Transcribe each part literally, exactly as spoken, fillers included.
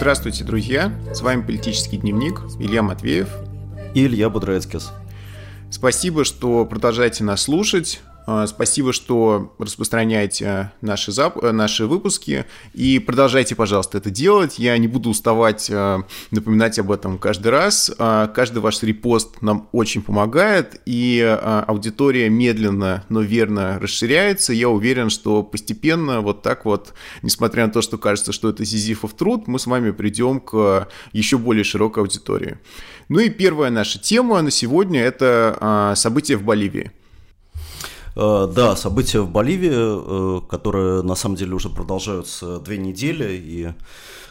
Здравствуйте, друзья! С вами «Политический дневник», Илья Матвеев и Илья Будрайтскис. Спасибо, что продолжаете нас слушать. Спасибо, что распространяете наши, зап... наши выпуски. И продолжайте, пожалуйста, это делать. Я не буду уставать напоминать об этом каждый раз. Каждый ваш репост нам очень помогает. И аудитория медленно, но верно расширяется. Я уверен, что постепенно вот так вот, несмотря на то, что кажется, что это сизифов труд, мы с вами придем к еще более широкой аудитории. Ну и первая наша тема на сегодня – это события в Боливии. Да, события в Боливии, которые на самом деле уже продолжаются две недели и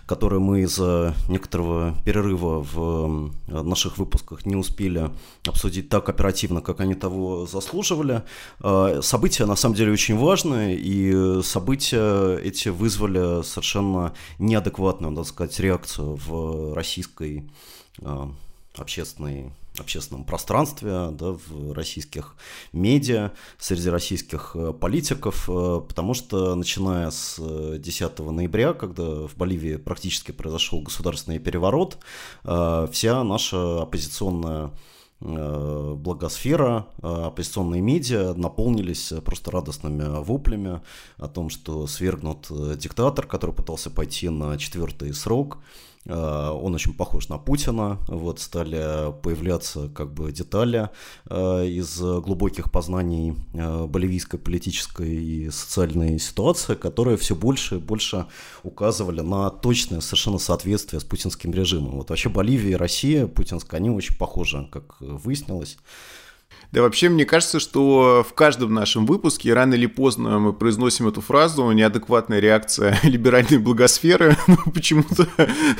которые мы из-за некоторого перерыва в наших выпусках не успели обсудить так оперативно, как они того заслуживали. События на самом деле очень важные, и события эти вызвали совершенно неадекватную, надо сказать, реакцию в российской общественной общественном пространстве, да, в российских медиа, среди российских политиков, потому что начиная с десятого ноября, когда в Боливии практически произошел государственный переворот, вся наша оппозиционная благосфера, оппозиционные медиа наполнились просто радостными воплями о том, что свергнут диктатор, который пытался пойти на четвертый срок. Он очень похож на Путина, вот, стали появляться как бы детали из глубоких познаний боливийской политической и социальной ситуации, которые все больше и больше указывали на точное совершенно соответствие с путинским режимом. Вот вообще Боливия и Россия, путинская, они очень похожи, как выяснилось. Да, вообще, мне кажется, что в каждом нашем выпуске рано или поздно мы произносим эту фразу «неадекватная реакция либеральной благосферы». Мы почему-то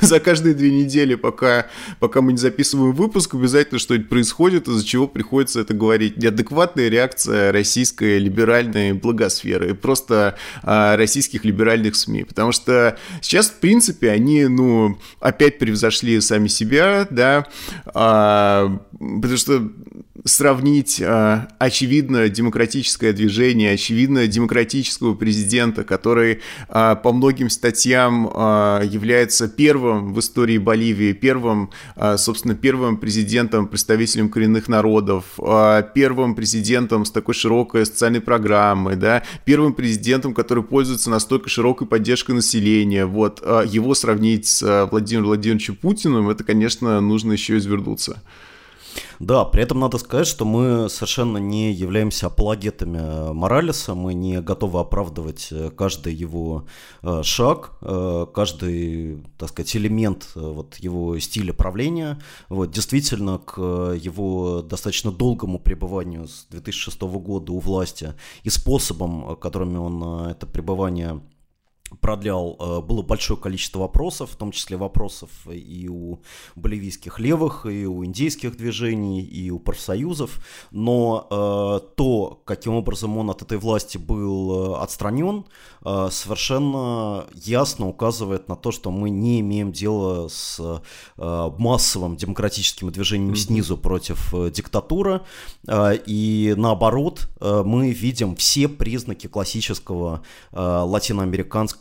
за каждые две недели, пока, пока мы не записываем выпуск, обязательно что-нибудь происходит, из-за чего приходится это говорить. Неадекватная реакция российской либеральной благосферы, просто а, российских либеральных СМИ. Потому что сейчас, в принципе, они, ну, опять превзошли сами себя, да, а, потому что сравнить э, очевидно демократическое движение, очевидно демократического президента, который э, по многим статьям э, является первым в истории Боливии, первым, э, собственно, первым президентом, представителем коренных народов, э, первым президентом с такой широкой социальной программой, да, первым президентом, который пользуется настолько широкой поддержкой населения. Вот, э, его сравнить с э, Владимиром Владимировичем Путиным, это, конечно, нужно еще извернуться. Да, при этом надо сказать, что мы совершенно не являемся апологетами Моралеса, мы не готовы оправдывать каждый его шаг, каждый, так сказать, элемент вот его стиля правления. Вот, действительно, к его достаточно долгому пребыванию с две тысячи шестого года у власти и способам, которыми он это пребывание продлял, было большое количество вопросов, в том числе вопросов и у боливийских левых, и у индейских движений, и у профсоюзов, но э, то, каким образом он от этой власти был отстранен, э, совершенно ясно указывает на то, что мы не имеем дела с э, массовым демократическим движением mm-hmm. снизу против э, диктатуры, э, и наоборот, э, мы видим все признаки классического э, латиноамериканского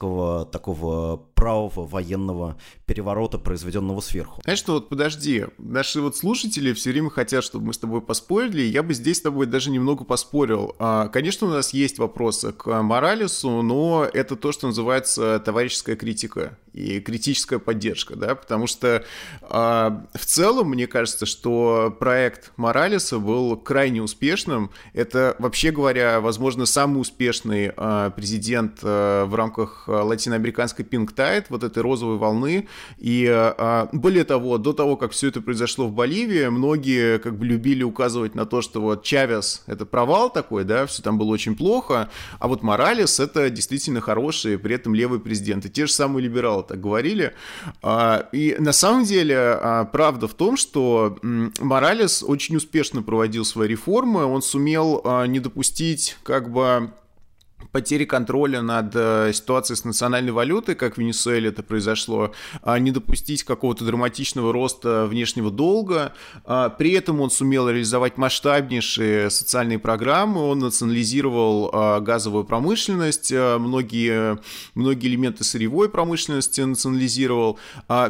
такого правого военного переворота, произведенного сверху. Знаешь, что вот подожди, наши вот слушатели все время хотят, чтобы мы с тобой поспорили, я бы здесь с тобой даже немного поспорил. Конечно, у нас есть вопросы к Моралесу, но это то, что называется товарищеская критика и критическая поддержка, да, потому что в целом, мне кажется, что проект Моралеса был крайне успешным. Это, вообще говоря, возможно, самый успешный президент в рамках латиноамериканской Pink Tide, вот этой розовой волны. И более того, до того, как все это произошло в Боливии, многие как бы любили указывать на то, что вот Чавес — это провал такой, да, все там было очень плохо, а вот Моралес — это действительно хороший, при этом левый президент. И те же самые либералы так говорили. И на самом деле правда в том, что Моралес очень успешно проводил свои реформы, он сумел не допустить как бы потери контроля над ситуацией с национальной валютой, как в Венесуэле это произошло, не допустить какого-то драматичного роста внешнего долга. При этом он сумел реализовать масштабнейшие социальные программы, он национализировал газовую промышленность, многие, многие элементы сырьевой промышленности национализировал.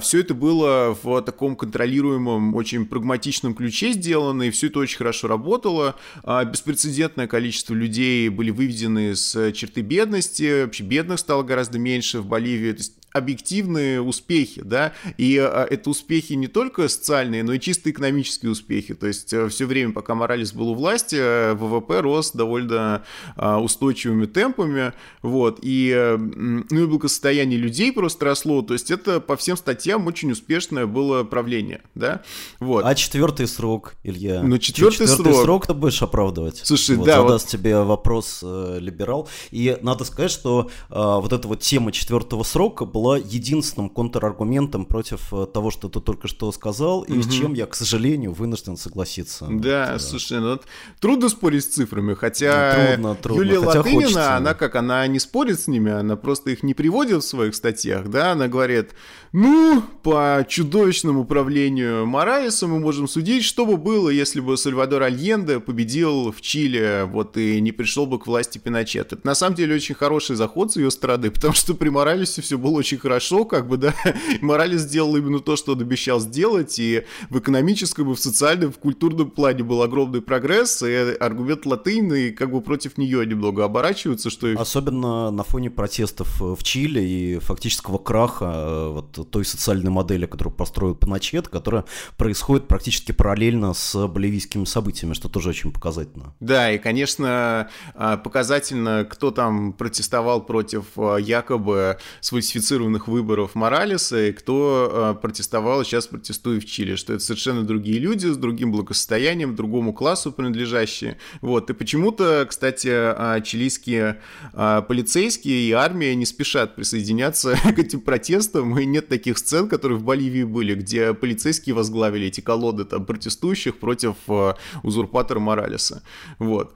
Все это было в таком контролируемом, очень прагматичном ключе сделано, и все это очень хорошо работало. Беспрецедентное количество людей были выведены с черты бедности, вообще бедных стало гораздо меньше в Боливии, то есть объективные успехи, да, и это успехи не только социальные, но и чисто экономические успехи, то есть все время, пока Моралес был у власти, ВВП рос довольно устойчивыми темпами, вот, и, ну, и благосостояние людей просто росло, то есть это по всем статьям очень успешное было правление, да, вот. А четвертый срок, Илья? Ну, четвертый, четвертый срок. срок ты будешь оправдывать? Слушай, вот, да. Задаст вот... тебе вопрос э, либерал, и надо сказать, что э, вот эта вот тема четвертого срока была единственным контраргументом против того, что ты только что сказал, и угу. с чем я, к сожалению, вынужден согласиться. Да, вот, слушай, ну, трудно спорить с цифрами, хотя ну, трудно, трудно. Юлия хотя Латынина, хочется, она как, она не спорит с ними, она просто их не приводит в своих статьях, да, она говорит, ну, по чудовищному управлению Моралеса мы можем судить, что бы было, если бы Сальвадор Альенде победил в Чили, вот, и не пришел бы к власти Пиночет. Это на самом деле очень хороший заход с ее стороны, потому что при Моралесе все было очень очень хорошо, как бы, да, Моралес сделал именно то, что он обещал сделать, и в экономическом, и в социальном, и в культурном плане был огромный прогресс, и аргумент Латынины, как бы, против нее немного оборачиваются, что... Особенно на фоне протестов в Чили и фактического краха вот той социальной модели, которую построил Пиночет, которая происходит практически параллельно с боливийскими событиями, что тоже очень показательно. Да, и, конечно, показательно, кто там протестовал против якобы сфальсифицированных выборов Моралеса, и кто э, протестовал, сейчас протестует в Чили, что это совершенно другие люди, с другим благосостоянием, другому классу принадлежащие. Вот. И почему-то, кстати, э, чилийские э, полицейские и армия не спешат присоединяться к этим протестам, и нет таких сцен, которые в Боливии были, где полицейские возглавили эти колоды там, протестующих против э, узурпатора Моралеса. Вот.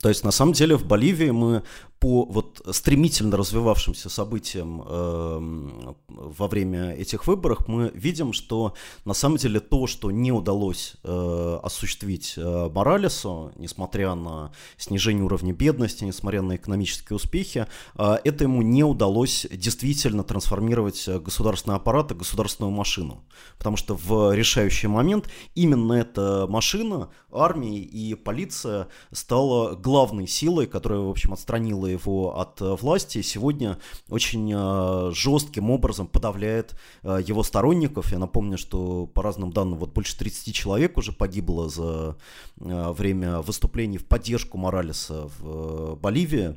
То есть, на самом деле, в Боливии мы по вот стремительно развивавшимся событиям э, во время этих выборов мы видим, что на самом деле то, что не удалось э, осуществить э, Моралесу, несмотря на снижение уровня бедности, несмотря на экономические успехи, э, это ему не удалось действительно трансформировать государственный аппарат и государственную машину. Потому что в решающий момент именно эта машина, армия и полиция стала главной силой, которая, в общем, отстранила его от власти, сегодня очень жестким образом подавляет его сторонников. Я напомню, что по разным данным вот больше тридцати человек уже погибло за время выступлений в поддержку Моралеса в Боливии.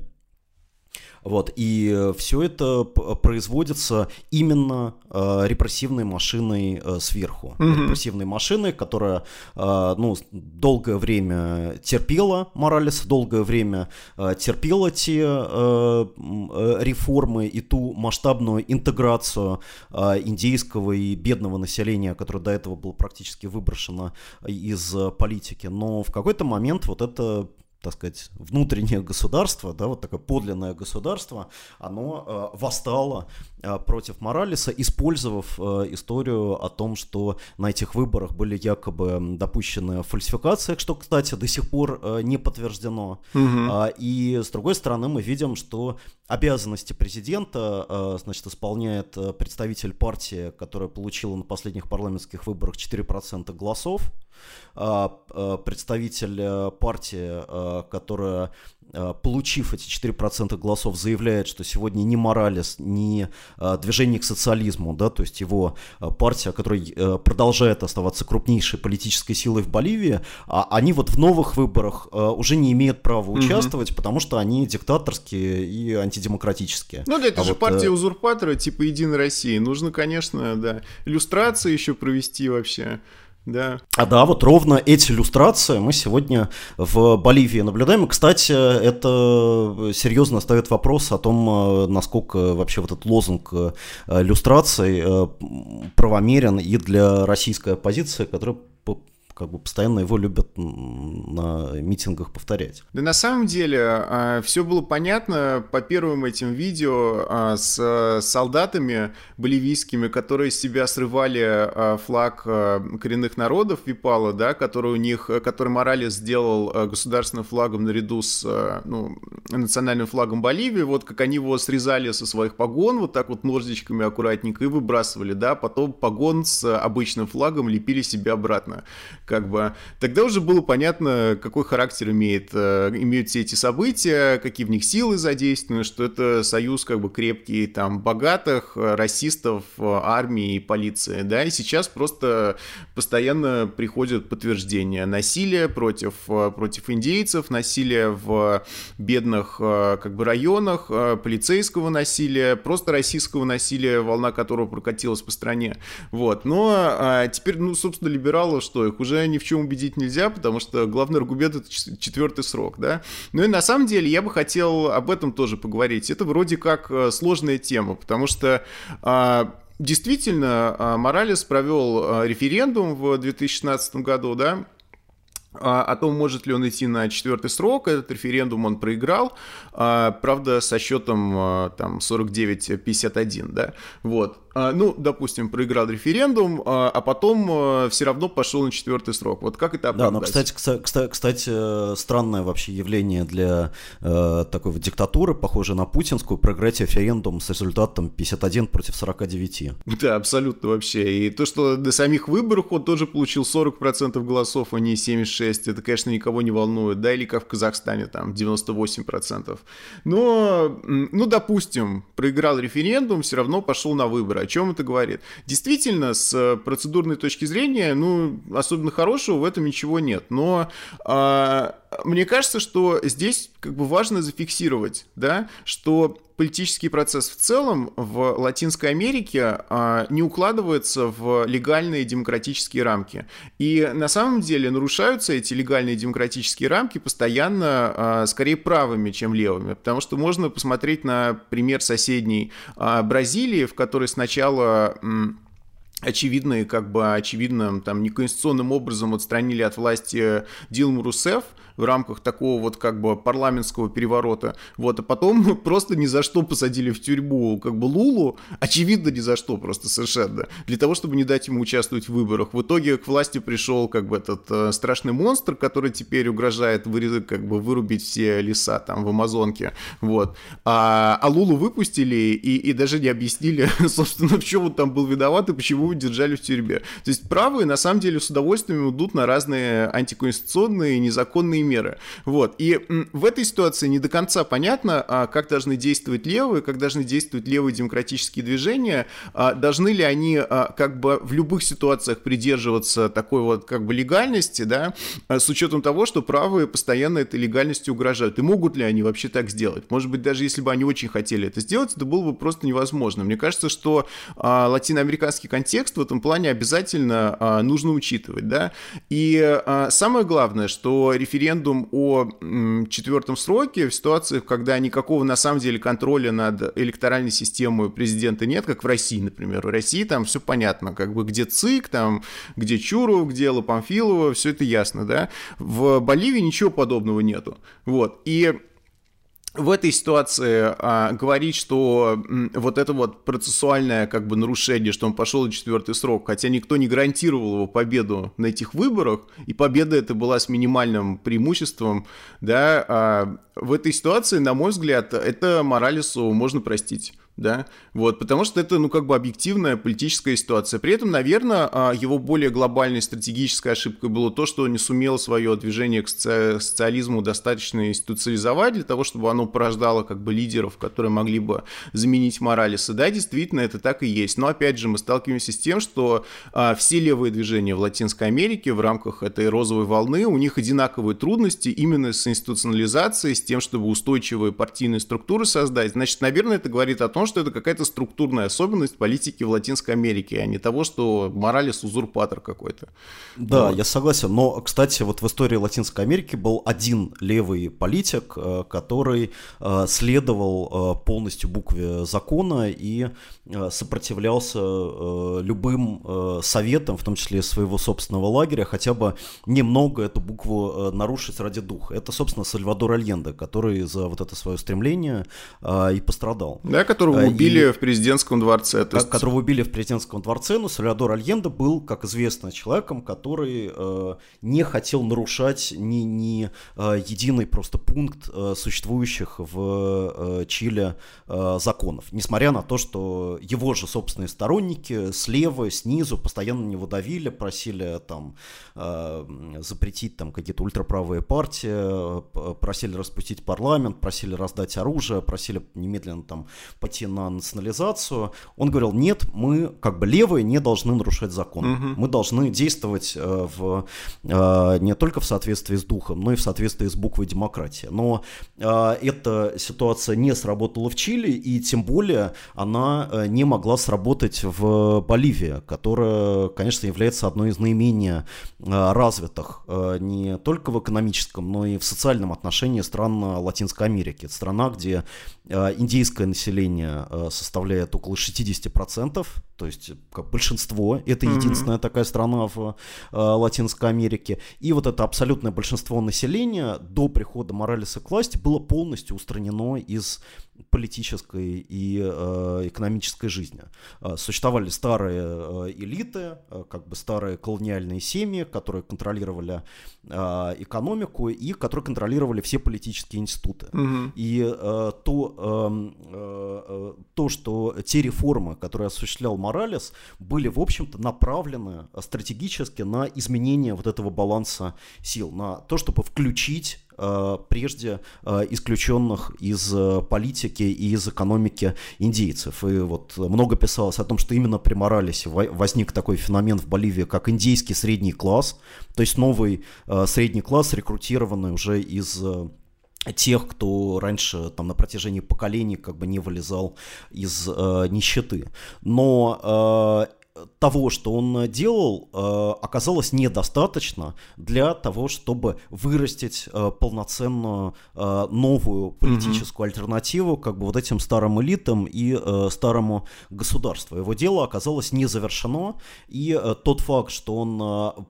Вот, и все это производится именно э, репрессивной машиной э, сверху. Mm-hmm. Репрессивной машиной, которая э, ну, долгое время терпела Моралес, долгое время э, терпела те э, э, реформы и ту масштабную интеграцию э, индейского и бедного населения, которое до этого было практически выброшено из политики. Но в какой-то момент вот это... так сказать, внутреннее государство, да, вот такое подлинное государство, оно э, восстало э, против Моралеса, использовав э, историю о том, что на этих выборах были якобы допущены фальсификации, что, кстати, до сих пор э, не подтверждено. Угу. А, и, с другой стороны, мы видим, что обязанности президента э, значит, исполняет представитель партии, которая получила на последних парламентских выборах четыре процента голосов, представитель партии, которая, получив эти четыре процента голосов, заявляет, что сегодня ни Моралес, ни движение к социализму, да, то есть его партия, которая продолжает оставаться крупнейшей политической силой в Боливии, они вот в новых выборах уже не имеют права участвовать, mm-hmm. потому что они диктаторские и антидемократические. Ну да, это а же вот... партия узурпатора типа «Единой России». Нужно, конечно, да, иллюстрации еще провести вообще. Да. А да, вот ровно эти иллюстрации мы сегодня в Боливии наблюдаем. И, кстати, это серьезно ставит вопрос о том, насколько вообще вот этот лозунг иллюстраций правомерен и для российской оппозиции, которая... как бы постоянно его любят на митингах повторять. Да на самом деле все было понятно по первым этим видео с солдатами боливийскими, которые с себя срывали флаг коренных народов Випала, да, который у них, который Моралес сделал государственным флагом наряду с, ну, национальным флагом Боливии, вот как они его срезали со своих погон, вот так вот ножичками аккуратненько и выбрасывали, да, потом погон с обычным флагом лепили себе обратно, как бы. Тогда уже было понятно, какой характер имеет, имеют все эти события, какие в них силы задействованы, что это союз, как бы, крепкий, там, богатых, расистов, армии и полиции, да, и сейчас просто постоянно приходят подтверждения насилия против, против индейцев, насилия в бедных, как бы, районах, полицейского насилия, просто российского насилия, волна которого прокатилась по стране, вот, но а, теперь, ну, собственно, либералов, что их уже ни в чем убедить нельзя, потому что главный аргумент — это четвертый срок, да, ну и на самом деле я бы хотел об этом тоже поговорить, это вроде как сложная тема, потому что... А, действительно, Моралес провел референдум в две тысячи шестнадцатом году, да, о том, может ли он идти на четвертый срок. Этот референдум он проиграл, правда, со счетом там сорок девять пятьдесят один, да, вот. Ну, допустим, проиграл референдум, а потом все равно пошел на четвертый срок. Вот как это оправдать? Да, но, кстати, кстати, кстати, странное вообще явление для э, такой вот диктатуры, похожей на путинскую, проиграть референдум с результатом пятьдесят один против сорока девяти. Да, абсолютно вообще. И то, что на самих выборах он тоже получил сорок процентов голосов, а не семьдесят шесть процентов, это, конечно, никого не волнует. Да, или как в Казахстане, там, девяносто восемь процентов. Но, ну, допустим, проиграл референдум, все равно пошел на выборы. О чем это говорит? Действительно, с процедурной точки зрения, ну, особенно хорошего в этом ничего нет. Но а, мне кажется, что здесь как бы важно зафиксировать, да, что политический процесс в целом в Латинской Америке а, не укладывается в легальные демократические рамки. И на самом деле нарушаются эти легальные демократические рамки постоянно а, скорее правыми, чем левыми. Потому что можно посмотреть на пример соседней а, Бразилии, в которой сначала... М- очевидные, как бы очевидным, там, неконституционным образом отстранили от власти Дилму Руссеф в рамках такого вот, как бы, парламентского переворота, вот, а потом просто ни за что посадили в тюрьму, как бы, Лулу, очевидно, ни за что просто совершенно, для того, чтобы не дать ему участвовать в выборах. В итоге к власти пришел, как бы, этот э, страшный монстр, который теперь угрожает вырезать, как бы, вырубить все леса, там, в Амазонке, вот, а, а Лулу выпустили и, и даже не объяснили, собственно, в чем он там был виноват и почему держали в тюрьме. То есть правые на самом деле с удовольствием идут на разные антиконституционные и незаконные меры. Вот. И в этой ситуации не до конца понятно, как должны действовать левые, как должны действовать левые демократические движения, должны ли они, как бы, в любых ситуациях придерживаться такой вот, как бы, легальности, да, с учетом того, что правые постоянно этой легальностью угрожают. И могут ли они вообще так сделать? Может быть, даже если бы они очень хотели это сделать, это было бы просто невозможно. Мне кажется, что латиноамериканский контекст текст в этом плане обязательно а, нужно учитывать, да, и а, самое главное, что референдум о м, четвертом сроке в ситуациях, когда никакого на самом деле контроля над электоральной системой президента нет, как в России, например, в России там все понятно, как бы, где ЦИК, там, где Чуров, где Памфилова, все это ясно, да, в Боливии ничего подобного нету, вот, и... В этой ситуации а, говорить, что м, вот это вот процессуальное, как бы, нарушение, что он пошел на четвертый срок, хотя никто не гарантировал его победу на этих выборах, и победа эта была с минимальным преимуществом, да, а, в этой ситуации, на мой взгляд, это Моралесу можно простить. Да, вот, потому что это, ну, как бы, объективная политическая ситуация. При этом, наверное, его более глобальной стратегической ошибкой было то, что он не сумел свое движение к социализму достаточно институциализовать для того, чтобы оно порождало, как бы, лидеров, которые могли бы заменить Моралеса. Да, действительно, это так и есть. Но, опять же, мы сталкиваемся с тем, что все левые движения в Латинской Америке в рамках этой розовой волны, у них одинаковые трудности именно с институционализацией, с тем, чтобы устойчивые партийные структуры создать. Значит, наверное, это говорит о том, что это какая-то структурная особенность политики в Латинской Америке, а не того, что Моралес узурпатор какой-то. Да, вот. Я согласен. Но, кстати, вот в истории Латинской Америки был один левый политик, который следовал полностью букве закона и сопротивлялся любым советам, в том числе своего собственного лагеря, хотя бы немного эту букву нарушить ради духа. Это, собственно, Сальвадор Альенде, который за вот это свое стремление и пострадал. Да, которого убили и... в президентском дворце. То есть... Которого убили в президентском дворце, но Сальвадор Альенде был, как известно, человеком, который э, не хотел нарушать ни, ни э, единый просто пункт э, существующих в э, Чили э, законов. Несмотря на то, что его же собственные сторонники слева, снизу постоянно на него давили, просили там, э, запретить там, какие-то ультраправые партии, просили распустить парламент, просили раздать оружие, просили немедленно там, пойти на национализацию. Он говорил, нет, мы как бы левые не должны нарушать закон. Угу. Мы должны действовать э, в, э, не только в соответствии с духом, но и в соответствии с буквой демократии. Но э, эта ситуация не сработала в Чили, и тем более она э, не могла сработать в Боливии, которая, конечно, является одной из наименее э, развитых э, не только в экономическом, но и в социальном отношении стран Латинской Америки. Это страна, где э, индейское население э, составляет около шестьдесят процентов, то есть как большинство, это единственная mm-hmm. такая страна в э, Латинской Америке. И вот это абсолютное большинство населения до прихода Моралеса к власти было полностью устранено из политической и э, экономической жизни. Э, существовали старые э, элиты, э, как бы старые колониальные семьи, которые контролировали э, экономику и которые контролировали все политические институты. Mm-hmm. И э, то, э, э, то, что те реформы, которые осуществлял Моралес, были, в общем-то, направлены стратегически на изменение вот этого баланса сил, на то, чтобы включить прежде исключенных из политики и из экономики индейцев. И вот много писалось о том, что именно при Моралесе возник такой феномен в Боливии, как индейский средний класс, то есть новый средний класс, рекрутированный уже из тех, кто раньше там, на протяжении поколений как бы не вылезал из э, нищеты. Но э, того, что он делал, оказалось недостаточно для того, чтобы вырастить полноценную новую политическую mm-hmm. альтернативу как бы вот этим старым элитам и старому государству. Его дело оказалось не завершено, и тот факт, что он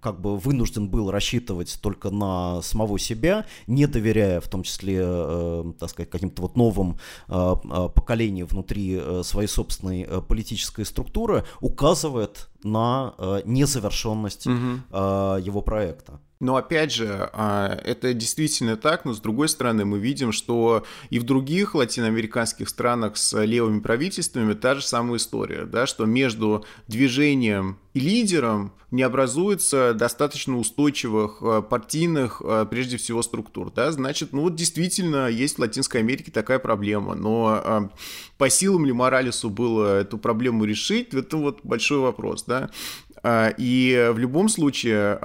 как бы вынужден был рассчитывать только на самого себя, не доверяя в том числе, э, так сказать, каким-то вот новым э, поколениям внутри э, своей собственной э, политической структуры, указывает на э, незавершенность угу. э, его проекта. Но опять же, это действительно так, но с другой стороны мы видим, что и в других латиноамериканских странах с левыми правительствами та же самая история, да, что между движением и лидером не образуется достаточно устойчивых партийных, прежде всего, структур. Да? Значит, ну вот действительно есть в Латинской Америке такая проблема, но по силам ли Моралесу было эту проблему решить, это вот большой вопрос, да. И в любом случае,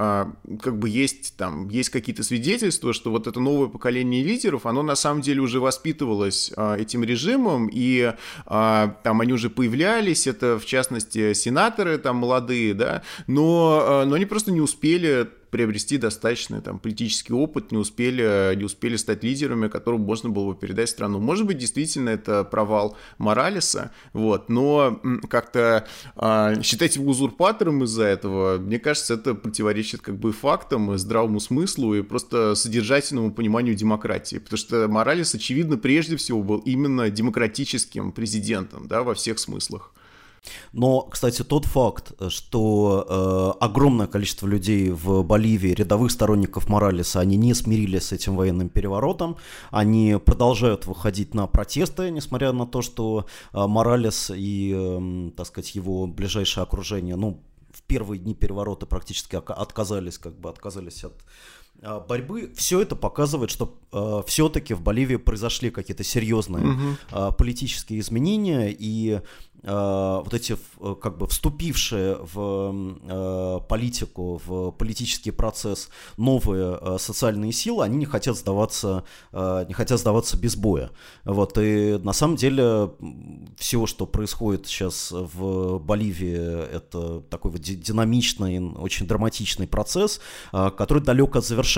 как бы есть, там, есть какие-то свидетельства, что вот это новое поколение лидеров, оно на самом деле уже воспитывалось этим режимом, и там они уже появлялись, это в частности сенаторы там молодые, да, но, но они просто не успели приобрести достаточный там, политический опыт, не успели, не успели стать лидерами, которым можно было бы передать страну. Может быть, действительно, это провал Моралеса, вот, но как-то э, считать его узурпатором из-за этого, мне кажется, это противоречит как бы фактам, здравому смыслу и просто содержательному пониманию демократии, потому что Моралес, очевидно, прежде всего был именно демократическим президентом, да, во всех смыслах. Но, кстати, тот факт, что э, огромное количество людей в Боливии, рядовых сторонников Моралеса, они не смирились с этим военным переворотом, они продолжают выходить на протесты, несмотря на то, что э, Моралес и, э, так сказать, его ближайшее окружение, ну, в первые дни переворота практически отказались, как бы отказались от борьбы, все это показывает, что э, все-таки в Боливии произошли какие-то серьезные mm-hmm. э, политические изменения, и э, вот эти э, как бы вступившие в э, политику, в политический процесс новые э, социальные силы, они не хотят сдаваться, э, не хотят сдаваться без боя. Вот, и на самом деле все, что происходит сейчас в Боливии, это такой вот динамичный, очень драматичный процесс, э, который далек от завершения.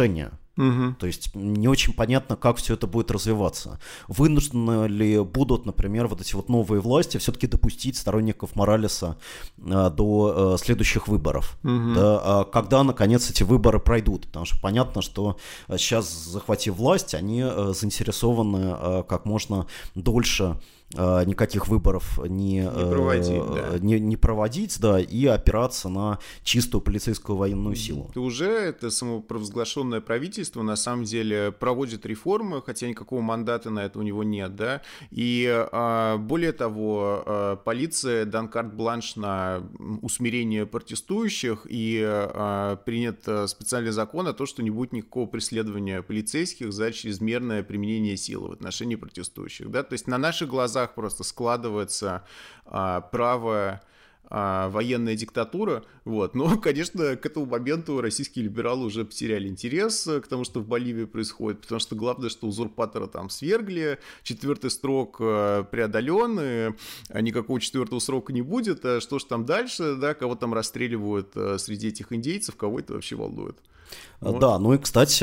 Угу. То есть не очень понятно, как все это будет развиваться. Вынуждены ли будут, например, вот эти вот новые власти все-таки допустить сторонников Моралеса а, до а, следующих выборов? Угу. Да, а когда, наконец, эти выборы пройдут? Потому что понятно, что сейчас, захватив власть, они а, заинтересованы а, как можно дольше никаких выборов не, не, проводить, э, да. не, не проводить, да, и опираться на чистую полицейскую военную силу. Это уже это самопровозглашенное правительство на самом деле проводит реформы, хотя никакого мандата на это у него нет, да, и э, более того, э, полиция дан карт-бланш на усмирение протестующих, и э, принят специальный закон о том, что не будет никакого преследования полицейских за чрезмерное применение силы в отношении протестующих, да, то есть на наших глазах просто складывается а, правая а, военная диктатура, вот. Но, конечно, к этому моменту российские либералы уже потеряли интерес к тому, что в Боливии происходит, потому что главное, что узурпатора там свергли, четвертый срок преодолен, и никакого четвертого срока не будет, а что ж там дальше, да, кого там расстреливают среди этих индейцев, кого это вообще волнует. Вот. Да, ну и, кстати,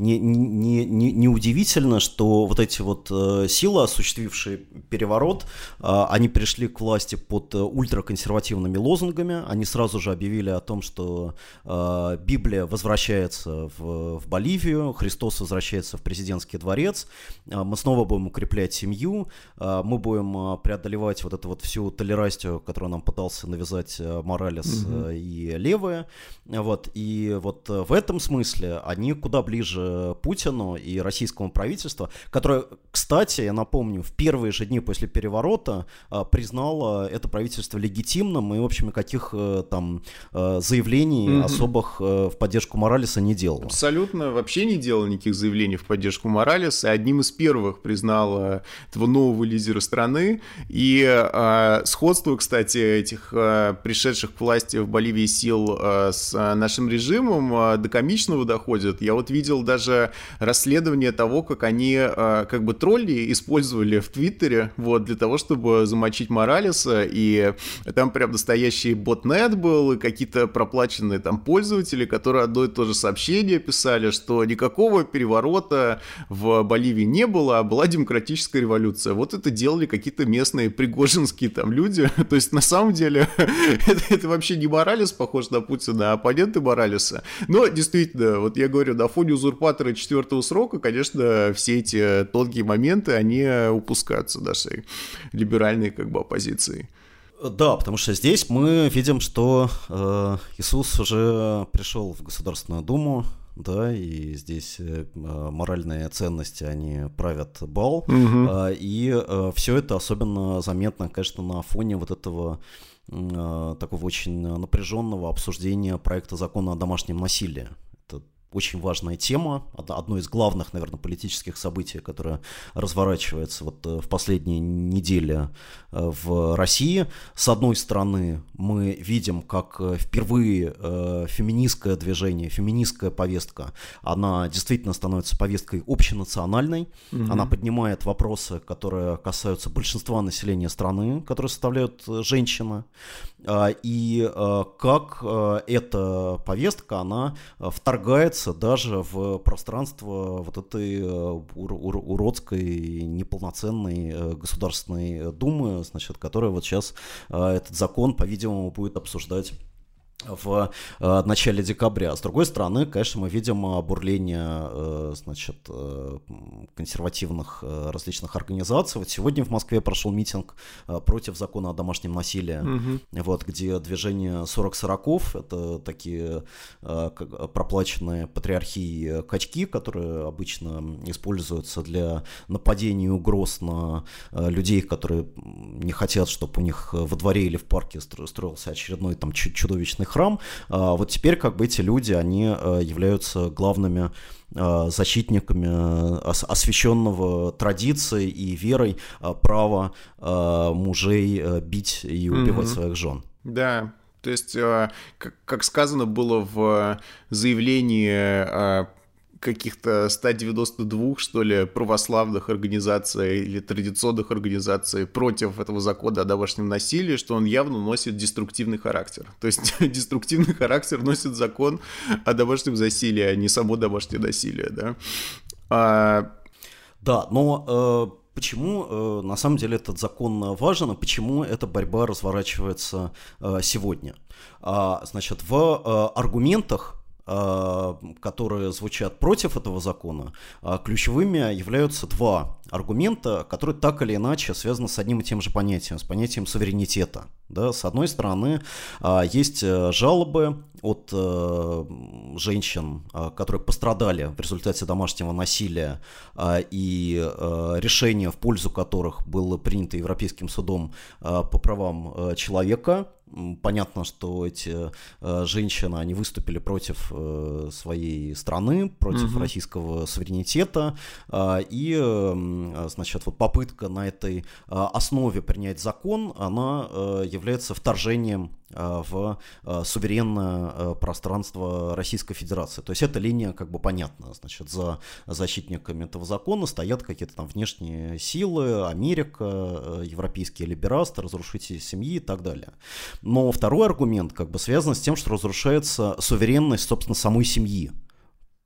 не, не, не, не удивительно, что вот эти вот силы, осуществившие переворот, они пришли к власти под ультраконсервативными лозунгами, они сразу же объявили о том, что Библия возвращается в, в Боливию, Христос возвращается в президентский дворец, мы снова будем укреплять семью, мы будем преодолевать вот эту вот всю толерастию, которую нам пытался навязать Моралес mm-hmm. и левые, вот. И вот в этом смысле они куда ближе Путину и российскому правительству, которое, кстати, я напомню, в первые же дни после переворота признало это правительство легитимным и, в общем, никаких там заявлений mm-hmm. особых в поддержку Моралеса не делало. Абсолютно вообще не делало никаких заявлений в поддержку Моралеса. Одним из первых признало этого нового лидера страны. И э, сходство, кстати, этих э, пришедших к власти в Боливии сил э, с нашим режимом до комичного доходит. Я вот видел даже расследование того, как они как бы тролли использовали в Твиттере, вот, для того, чтобы замочить Моралеса, и там прям настоящий ботнет был, и какие-то проплаченные там пользователи, которые одно и то же сообщение писали, что никакого переворота в Боливии не было, а была демократическая революция. Вот это делали какие-то местные пригожинские там люди. То есть на самом деле это, это вообще не Моралес похож на Путина, а оппоненты Моралеса. Моралеса. Но действительно, вот я говорю, на фоне узурпатора четвертого срока, конечно, все эти тонкие моменты, они упускаются нашей либеральной как бы оппозиции. Да, потому что здесь мы видим, что э, Иисус уже пришел в Государственную Думу, да, и здесь э, моральные ценности, они правят бал, угу. э, и э, все это особенно заметно, конечно, на фоне вот этого такого очень напряженного обсуждения проекта закона о домашнем насилии. Это очень важная тема, одно из главных, наверное, политических событий, которое разворачивается вот в последние недели в России. С одной стороны, мы видим, как впервые феминистское движение, феминистская повестка, она действительно становится повесткой общенациональной, mm-hmm. она поднимает вопросы, которые касаются большинства населения страны, которые составляют женщины, и как эта повестка, она вторгается даже в пространство вот этой уродской, неполноценной Государственной Думы, значит, которая вот сейчас этот закон, по-видимому, будет обсуждать в начале декабря. С другой стороны, конечно, мы видим бурление, значит, консервативных различных организаций. Вот сегодня в Москве прошел митинг против закона о домашнем насилии, угу. вот, где движение сорок сороков, это такие проплаченные патриархии качки, которые обычно используются для нападений и угроз на людей, которые не хотят, чтобы у них во дворе или в парке строился очередной там чудовищный храм, вот теперь как бы эти люди, они являются главными защитниками освященного традицией и верой права мужей бить и убивать mm-hmm. своих жен. Да. То есть, как сказано было в заявлении каких-то ста девяноста двух, что ли, православных организаций или традиционных организаций против этого закона о домашнем насилии, что он явно носит деструктивный характер. То есть, деструктивный характер носит закон о домашнем насилии, а не само домашнее насилие, да? А... Да, но... Э... Почему, на самом деле, этот закон важен, и почему эта борьба разворачивается сегодня? Значит, в аргументах, которые звучат против этого закона, ключевыми являются два аргумента, которые так или иначе связаны с одним и тем же понятием, с понятием суверенитета. Да, с одной стороны, есть жалобы от женщин, которые пострадали в результате домашнего насилия, и решение, в пользу которых было принято Европейским судом по правам человека. Понятно, что эти женщины, они выступили против своей страны, против угу. российского суверенитета, и, значит, вот попытка на этой основе принять закон, она является вторжением в суверенное пространство Российской Федерации. То есть эта линия как бы понятна. Значит, за защитниками этого закона стоят какие-то там внешние силы, Америка, европейские либерасты, разрушители семьи и так далее. Но второй аргумент как бы связан с тем, что разрушается суверенность, собственно, самой семьи.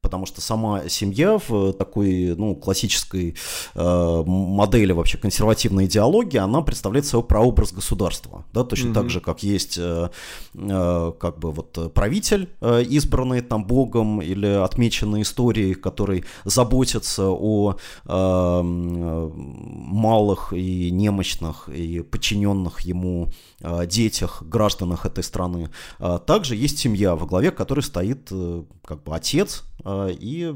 Потому что сама семья в такой, ну, классической э, модели вообще консервативной идеологии, она представляет собой прообраз государства, да, точно mm-hmm. так же, как есть э, э, как бы вот правитель, э, избранный там Богом или отмеченный историей, который заботится о э, малых и немощных и подчиненных ему э, детях, гражданах этой страны. Э, также есть семья, во главе которой стоит э, как бы отец, и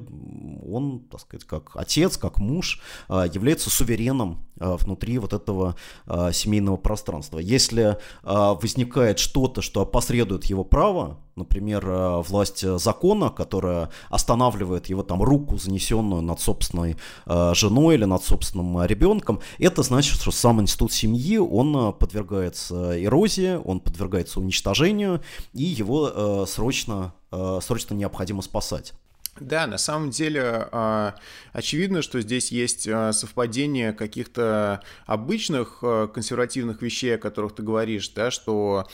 он, так сказать, как отец, как муж, является сувереном внутри вот этого семейного пространства. Если возникает что-то, что опосредует его право, например, власть закона, которая останавливает его там руку, занесенную над собственной женой или над собственным ребенком, это значит, что сам институт семьи, он подвергается эрозии, он подвергается уничтожению, и его срочно, срочно необходимо спасать. Да, на самом деле очевидно, что здесь есть совпадение каких-то обычных консервативных вещей, о которых ты говоришь, да, что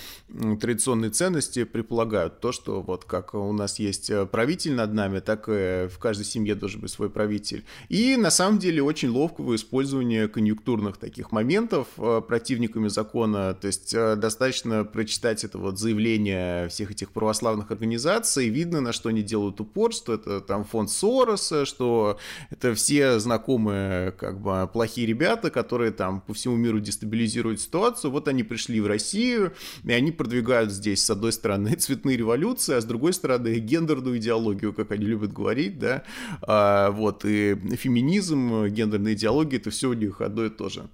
традиционные ценности предполагают то, что вот как у нас есть правитель над нами, так и в каждой семье должен быть свой правитель. И на самом деле очень ловкого использования конъюнктурных таких моментов противниками закона. То есть достаточно прочитать это вот заявление всех этих православных организаций, видно, на что они делают упор, что это там фонд Сороса, что это все знакомые, как бы, плохие ребята, которые там по всему миру дестабилизируют ситуацию. Вот они пришли в Россию, и они продвигают здесь, с одной стороны, цветные революции, а с другой стороны, гендерную идеологию, как они любят говорить, да, а, вот, и феминизм, гендерная идеология, это все у них одно и то же.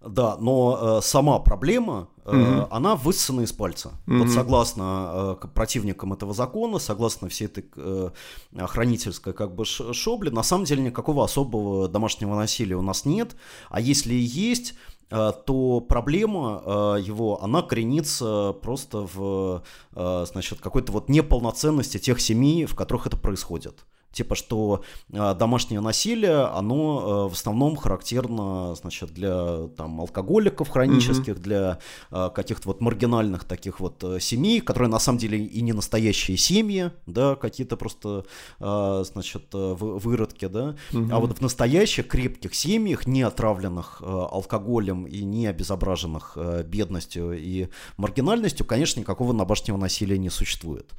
Да, но э, сама проблема, э, mm-hmm. она высосана из пальца. Mm-hmm. Вот согласно э, противникам этого закона, согласно всей этой э, хранительской как бы шобле, на самом деле никакого особого домашнего насилия у нас нет. А если и есть, то проблема его, она коренится просто в, значит, какой-то вот неполноценности тех семей, в которых это происходит. Типа, что домашнее насилие, оно в основном характерно, значит, для там алкоголиков хронических, mm-hmm. для каких-то вот маргинальных таких вот семей, которые на самом деле и не настоящие семьи, да, какие-то просто, значит, выродки, да, mm-hmm. а вот в настоящих крепких семьях, не отравленных алкоголем и не обезображенных бедностью и маргинальностью, конечно, никакого домашнего насилия не существует.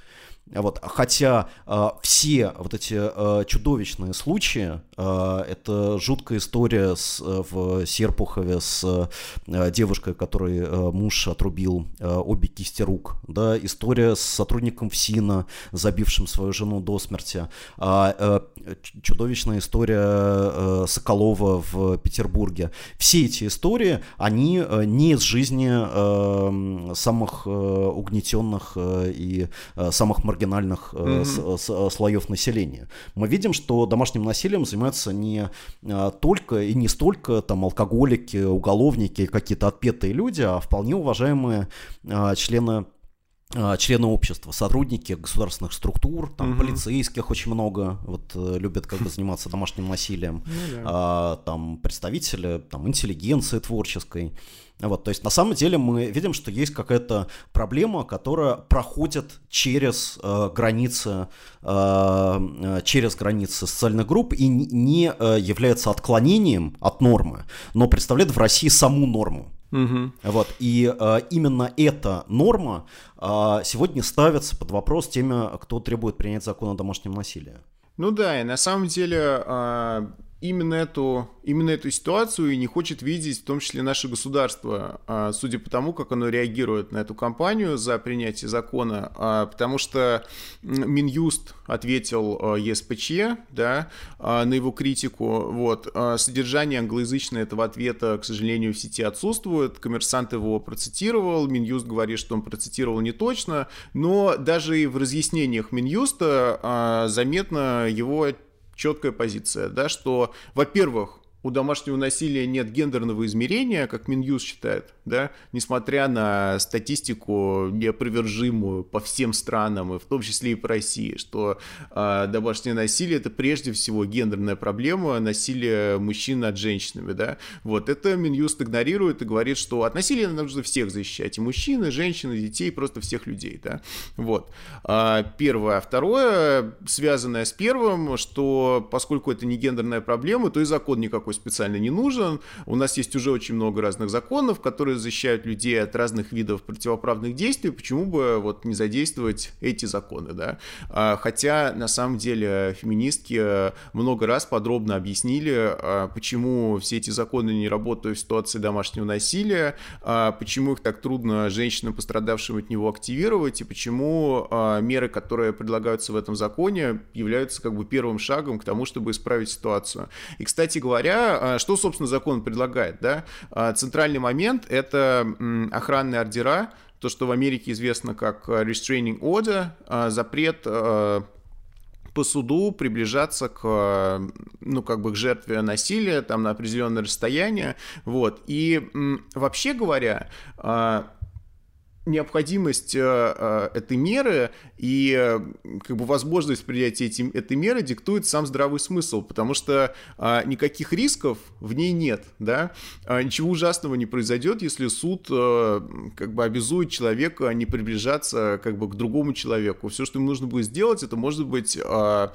Вот. Хотя э, все вот эти э, чудовищные случаи, э, это жуткая история с, в Серпухове с э, девушкой, которой э, муж отрубил э, обе кисти рук, да, история с сотрудником ФСИНа, забившим свою жену до смерти, э, э, чудовищная история э, Соколова в Петербурге. Все эти истории, они э, не из жизни э, самых э, угнетенных э, и э, самых маргинальных маргинальных mm-hmm. слоев населения. Мы видим, что домашним насилием занимаются не только и не столько там алкоголики, уголовники, какие-то отпетые люди, а вполне уважаемые а, члены члены общества, сотрудники государственных структур, там, угу. полицейских очень много, вот, любят как бы заниматься домашним насилием, ну, да. а, там, представители там, интеллигенции творческой. Вот, то есть на самом деле мы видим, что есть какая-то проблема, которая проходит через э, границы, э, через границы социальных групп и не э, является отклонением от нормы, но представляет в России саму норму. Угу. Вот, и э, именно эта норма э, сегодня ставится под вопрос теми, кто требует принять закон о домашнем насилии. Ну да, и на самом деле э, именно, эту, именно эту ситуацию и не хочет видеть в том числе наше государство, э, судя по тому, как оно реагирует на эту кампанию за принятие закона, э, потому что Минюст ответил э, ЕСПЧ, да, э, на его критику. Вот. Э, содержание англоязычное этого ответа, к сожалению, в сети отсутствует. Коммерсант его процитировал. Минюст говорит, что он процитировал не точно. Но даже и в разъяснениях Минюста э, заметно его четкая позиция, да, что, во-первых, у домашнего насилия нет гендерного измерения, как Минюст считает, да, несмотря на статистику неопровержимую по всем странам, и в том числе и по России, что э, домашнее насилие — это прежде всего гендерная проблема, насилие мужчин над женщинами, да, вот, это Минюст игнорирует и говорит, что от насилия нужно всех защищать, и мужчин, и женщин, и детей, и просто всех людей, да, вот, э, первое. А второе, связанное с первым, что поскольку это не гендерная проблема, то и закон никакой специально не нужен. У нас есть уже очень много разных законов, которые защищают людей от разных видов противоправных действий. Почему бы вот не задействовать эти законы, да? Хотя, на самом деле, феминистки много раз подробно объяснили, почему все эти законы не работают в ситуации домашнего насилия, почему их так трудно женщинам, пострадавшим от него, активировать, и почему меры, которые предлагаются в этом законе, являются как бы первым шагом к тому, чтобы исправить ситуацию. И, кстати говоря, что, собственно, закон предлагает, да? Центральный момент – это охранные ордера, то, что в Америке известно как restraining order, запрет по суду приближаться к, ну, как бы к жертве насилия там, на определенное расстояние. Вот. И вообще говоря, необходимость э, этой меры и э, как бы возможность принятия эти, этой меры диктует сам здравый смысл, потому что э, никаких рисков в ней нет, да? Э, ничего ужасного не произойдет, если суд э, как бы обязует человека не приближаться как бы к другому человеку. Все, что ему нужно будет сделать, это, может быть, э,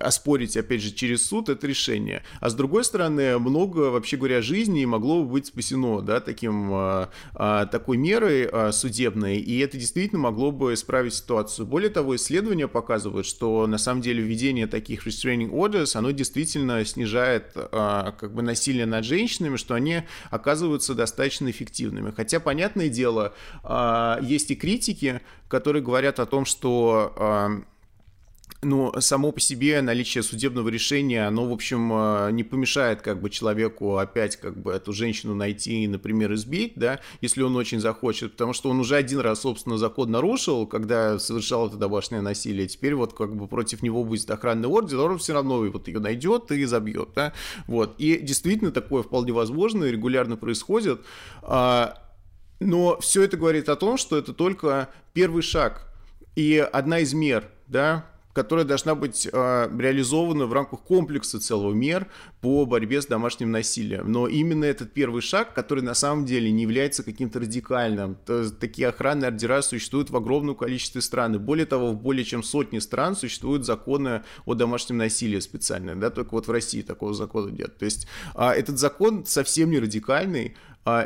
оспорить, опять же, через суд это решение. А с другой стороны, много, вообще говоря, жизни могло бы быть спасено, да, таким, э, э, такой мерой э, судебной. И это действительно могло бы исправить ситуацию. Более того, исследования показывают, что на самом деле введение таких restraining orders, оно действительно снижает а, как бы насилие над женщинами, что они оказываются достаточно эффективными. Хотя, понятное дело, а, есть и критики, которые говорят о том, что... А, Ну, само по себе наличие судебного решения, оно, в общем, не помешает как бы человеку опять как бы эту женщину найти и, например, избить, да, если он очень захочет, потому что он уже один раз, собственно, закон нарушил, когда совершал это домашнее насилие, теперь вот как бы против него будет охранный ордер, он все равно вот ее найдет и забьет, да, вот, и действительно такое вполне возможно и регулярно происходит, но все это говорит о том, что это только первый шаг и одна из мер, да, которая должна быть э, реализована в рамках комплекса целого мер по борьбе с домашним насилием. Но именно этот первый шаг, который на самом деле не является каким-то радикальным. То, такие охранные ордера существуют в огромном количестве стран. И более того, в более чем сотне стран существуют законы о домашнем насилии специальные. Да? Только вот в России такого закона нет. То есть э, этот закон совсем не радикальный.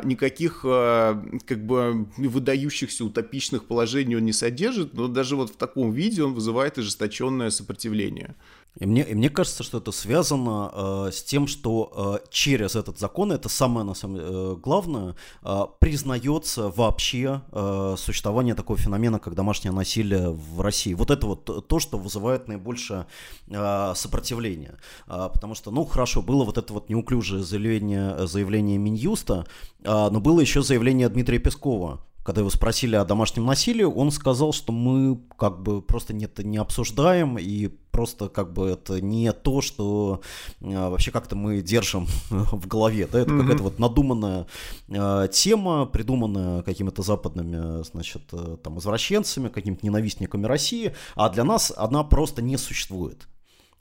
никаких как бы выдающихся утопичных положений он не содержит, но даже вот в таком виде он вызывает ожесточенное сопротивление. И мне, и мне кажется, что это связано э, с тем, что э, через этот закон, это самое на самом деле главное, э, признается вообще э, существование такого феномена, как домашнее насилие в России. Вот это вот то, что вызывает наибольшее э, сопротивление. Э, потому что, ну хорошо, было вот это вот неуклюжее заявление, заявление Минюста, э, но было еще заявление Дмитрия Пескова. Когда его спросили о домашнем насилии, он сказал, что мы как бы просто это не обсуждаем, и просто как бы это не то, что а, вообще как-то мы держим в голове. Да? Это mm-hmm. какая-то вот надуманная а, тема, придуманная какими-то западными, значит, там, извращенцами, какими-то ненавистниками России, а для нас она просто не существует.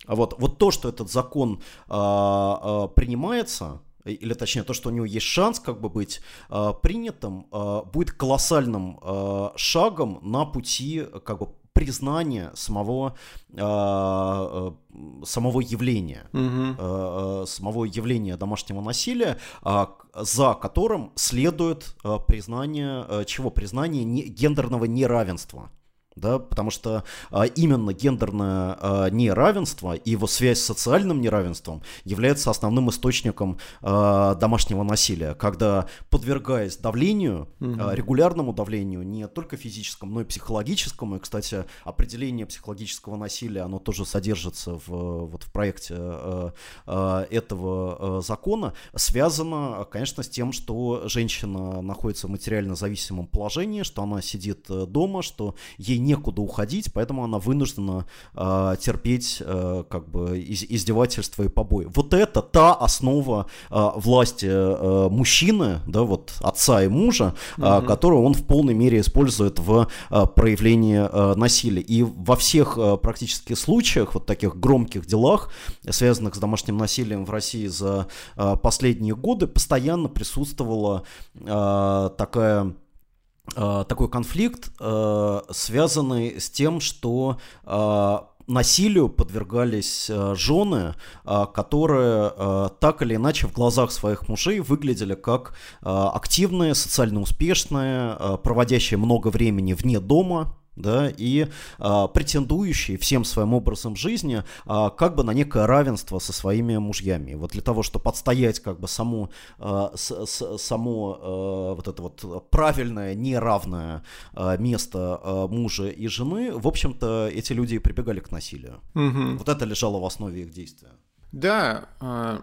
Вот, вот то, что этот закон а, а, принимается... или точнее то, что у него есть шанс как бы быть э, принятым, э, будет колоссальным э, шагом на пути как бы признания самого, э, самого явления, mm-hmm. э, самого явления домашнего насилия, э, за которым следует э, признание, э, чего? Признание не, гендерного неравенства. Да, потому что а, именно гендерное а, неравенство и его связь с социальным неравенством является основным источником а, домашнего насилия, когда, подвергаясь давлению, угу. а, регулярному давлению, не только физическому, но и психологическому, и, кстати, определение психологического насилия, оно тоже содержится в, вот, в проекте а, а, этого а, закона, связано, конечно, с тем, что женщина находится в материально зависимом положении, что она сидит дома, что ей не некуда уходить, поэтому она вынуждена э, терпеть э, как бы из- издевательства и побои. Вот это та основа э, власти э, мужчины, да, вот отца и мужа, mm-hmm. э, которую он в полной мере использует в э, проявлении э, насилия. И во всех э, практически случаях, вот таких громких делах, связанных с домашним насилием в России за э, последние годы, постоянно присутствовала э, такая... такой конфликт, связанный с тем, что насилию подвергались жены, которые так или иначе в глазах своих мужей выглядели как активные, социально успешные, проводящие много времени вне дома, да, и а, претендующие всем своим образом жизни а, как бы на некое равенство со своими мужьями. Вот для того, чтобы отстоять как бы само, а, с, с, само а, вот это вот правильное, неравное а, место а, мужа и жены, в общем-то, эти люди и прибегали к насилию. Угу. Вот это лежало в основе их действия. Да, а,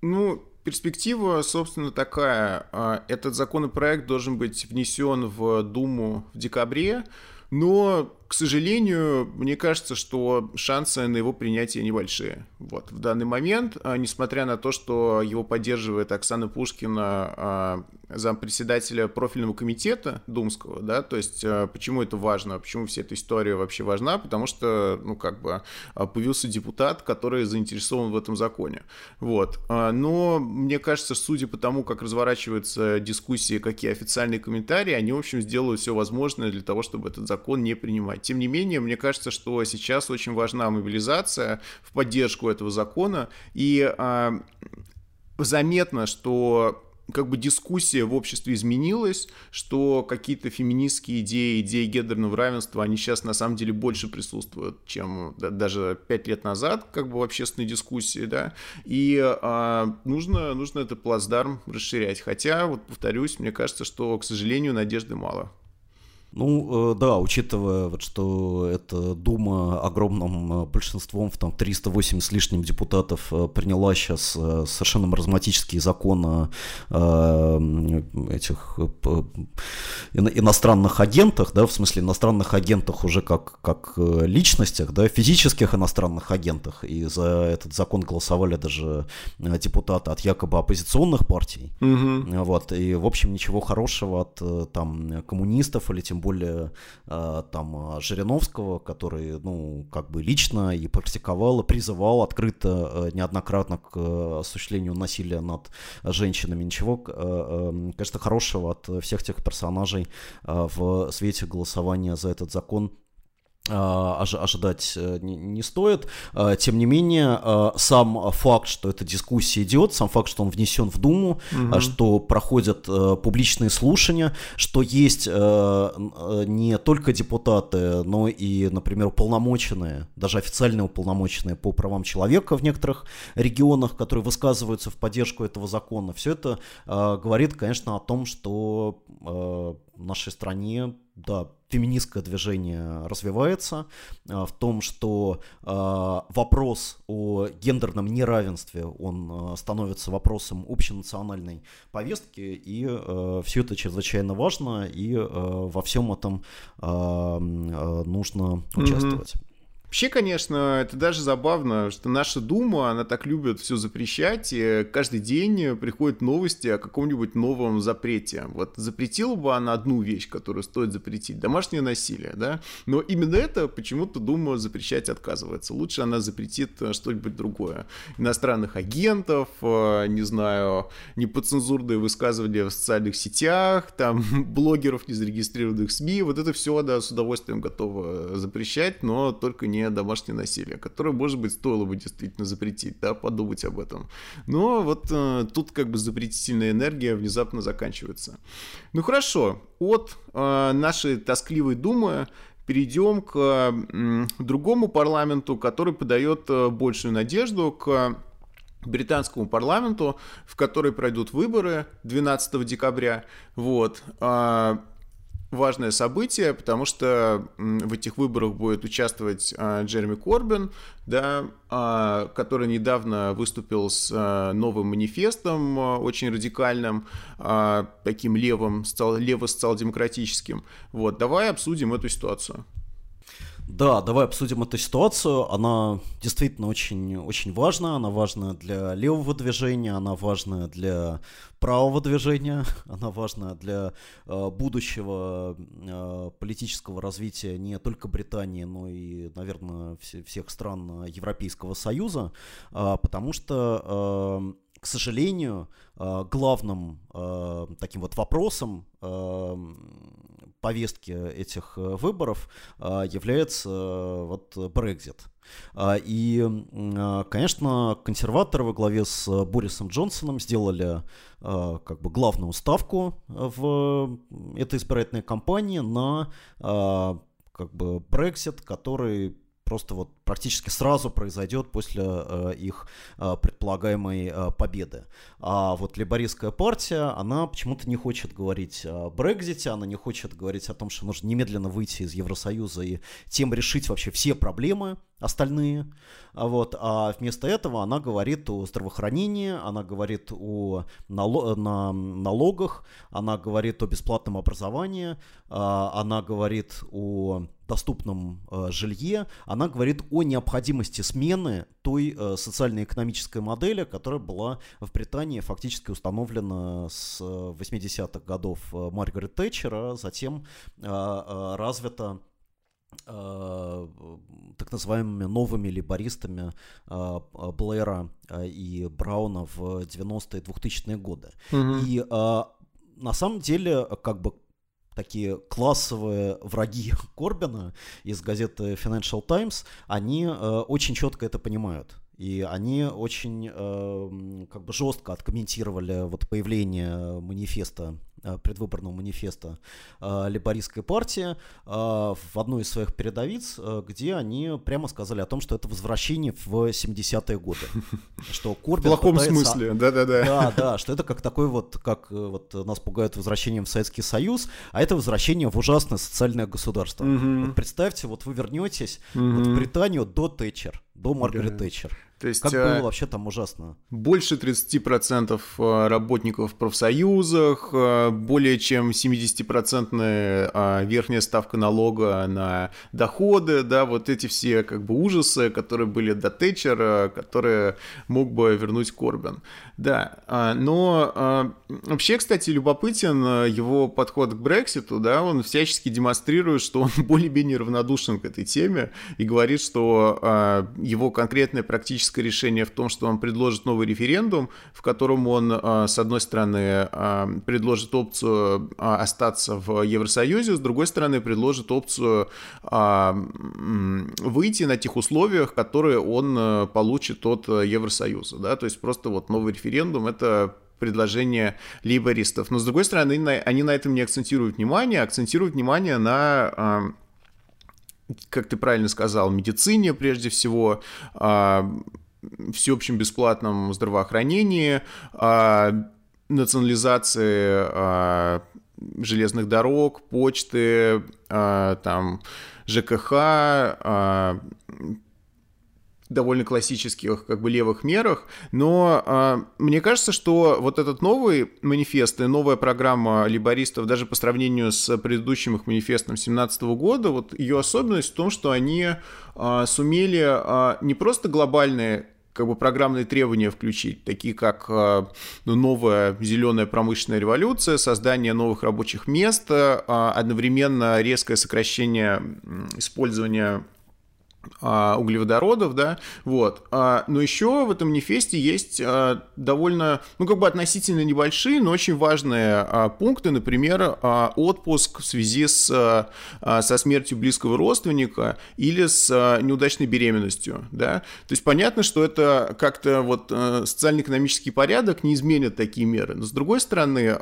ну... перспектива, собственно, такая. Этот законопроект должен быть внесен в Думу в декабре, но, к сожалению, мне кажется, что шансы на его принятие небольшие. Вот, в данный момент, несмотря на то, что его поддерживает Оксана Пушкина, зампредседателя профильного комитета думского, да, то есть почему это важно, почему вся эта история вообще важна, потому что, ну, как бы появился депутат, который заинтересован в этом законе, вот, но мне кажется, судя по тому, как разворачиваются дискуссии, какие официальные комментарии, они, в общем, сделают все возможное для того, чтобы этот закон не принимать. Тем не менее, мне кажется, что сейчас очень важна мобилизация в поддержку этого закона, и а, заметно, что как бы дискуссия в обществе изменилась, что какие-то феминистские идеи, идеи гендерного равенства, они сейчас на самом деле больше присутствуют, чем даже пять лет назад, как бы в общественной дискуссии, да, и а, нужно, нужно этот плацдарм расширять, хотя, вот повторюсь, мне кажется, что, к сожалению, надежды мало. Ну да, учитывая, вот, что эта Дума огромным большинством, в там триста восемьдесят с лишним депутатов, приняла сейчас совершенно маразматические законы этих иностранных агентах, да, в смысле иностранных агентах уже как, как личностях, да, физических иностранных агентах, и за этот закон голосовали даже депутаты от якобы оппозиционных партий, mm-hmm. вот, и в общем ничего хорошего от там коммунистов или тем более там Жириновского, который, ну, как бы лично и практиковал, и призывал открыто неоднократно к осуществлению насилия над женщинами. Ничего, конечно, хорошего от всех тех персонажей в свете голосования за этот закон ожидать не стоит. Тем не менее, сам факт, что эта дискуссия идет, сам факт, что он внесен в Думу, угу. что проходят публичные слушания, что есть не только депутаты, но и, например, уполномоченные, даже официальные уполномоченные по правам человека в некоторых регионах, которые высказываются в поддержку этого закона. Все это говорит, конечно, о том, что в нашей стране, да, феминистское движение развивается, в том, что вопрос о гендерном неравенстве, он становится вопросом общенациональной повестки, и все это чрезвычайно важно, и во всем этом нужно участвовать. Mm-hmm. Вообще, конечно, это даже забавно, что наша Дума, она так любит все запрещать, и каждый день приходят новости о каком-нибудь новом запрете. Вот запретила бы она одну вещь, которую стоит запретить, домашнее насилие, да? Но именно это почему-то Дума запрещать отказывается. Лучше она запретит что-нибудь другое. Иностранных агентов, не знаю, неподцензурные высказывания в социальных сетях, там, блогеров, незарегистрированных СМИ. Вот это все, да, с удовольствием готова запрещать, но только не домашнее насилие, которое, может быть, стоило бы действительно запретить, да, подумать об этом. Но вот э, тут как бы запретительная энергия внезапно заканчивается. Ну хорошо, от э, нашей тоскливой Думы перейдем к э, другому парламенту, который подает э, большую надежду, к британскому парламенту, в который пройдут выборы двенадцатого декабря. Вот. Э, Важное событие, потому что в этих выборах будет участвовать Джереми Корбин, да, который недавно выступил с новым манифестом, очень радикальным, таким левым, лево-социал-демократическим. Вот, давай обсудим эту ситуацию. Да, давай обсудим эту ситуацию. Она действительно очень, очень важна. Она важна для левого движения, она важна для правого движения, она важна для э, будущего э, политического развития не только Британии, но и, наверное, вс- всех стран Европейского Союза, э, потому что, э, к сожалению, э, главным э, таким вот вопросом э, повестки этих выборов является вот Brexit. И, конечно, консерваторы во главе с Борисом Джонсоном сделали как бы главную ставку в этой избирательной кампании на как бы Brexit, который просто вот практически сразу произойдет после э, их э, предполагаемой э, победы. А вот лейбористская партия, она почему-то не хочет говорить о Брекзите, она не хочет говорить о том, что нужно немедленно выйти из Евросоюза и тем решить вообще все проблемы остальные. Вот. А вместо этого она говорит о здравоохранении, она говорит о нал- на налогах, она говорит о бесплатном образовании, э, она говорит о доступном э, жилье, она говорит о необходимости смены той э, социально-экономической модели, которая была в Британии фактически установлена с э, восьмидесятых годов э, Маргарет Тэтчера, а затем э, э, развита э, так называемыми новыми лейбористами э, Блэра э, и Брауна в девяностые и двухтысячные годы. Mm-hmm. И э, на самом деле как бы такие классовые враги Корбина из газеты Financial Times, они э, очень четко это понимают. И они очень э, как бы жестко откомментировали вот появление манифеста, предвыборного манифеста э, лейбористской партии э, в одной из своих передовиц, э, где они прямо сказали о том, что это возвращение в семидесятые годы. Что Корбин в плохом пытается... смысле, да-да-да. Да, да, что это как такое вот, как вот нас пугают возвращением в Советский Союз, а это возвращение в ужасное социальное государство. Mm-hmm. Вот представьте, вот вы вернетесь mm-hmm. вот в Британию до Тэтчер, до Маргарет Тэтчер. Yeah. То есть, как было вообще там ужасно? Больше тридцать процентов работников в профсоюзах, более чем семьдесят процентов верхняя ставка налога на доходы, да, вот эти все как бы ужасы, которые были до Тэтчера, которые мог бы вернуть Корбин. Да, но вообще, кстати, любопытен его подход к Брекситу, да, он всячески демонстрирует, что он более-менее равнодушен к этой теме и говорит, что его конкретное практическое решение в том, что он предложит новый референдум, в котором он, с одной стороны, предложит опцию остаться в Евросоюзе, с другой стороны, предложит опцию выйти на тех условиях, которые он получит от Евросоюза. Да? То есть просто вот новый референдум — это предложение лейбористов. Но, с другой стороны, они на этом не акцентируют внимание, а акцентируют внимание на, как ты правильно сказал, медицине прежде всего, всеобщем бесплатном здравоохранении, национализации железных дорог, почты, там, ЖКХ, довольно классических, как бы, левых мерах, но э, мне кажется, что вот этот новый манифест и новая программа лейбористов, даже по сравнению с предыдущим их манифестом семнадцатого года, вот ее особенность в том, что они э, сумели э, не просто глобальные, как бы, программные требования включить, такие как ну, новая зеленая промышленная революция, создание новых рабочих мест, э, одновременно резкое сокращение использования углеводородов, да, вот. Но еще в этом манифесте есть довольно, ну, как бы относительно небольшие, но очень важные пункты, например, отпуск в связи с, со смертью близкого родственника или с неудачной беременностью, да. То есть понятно, что это как-то вот социально-экономический порядок не изменит такие меры, но с другой стороны,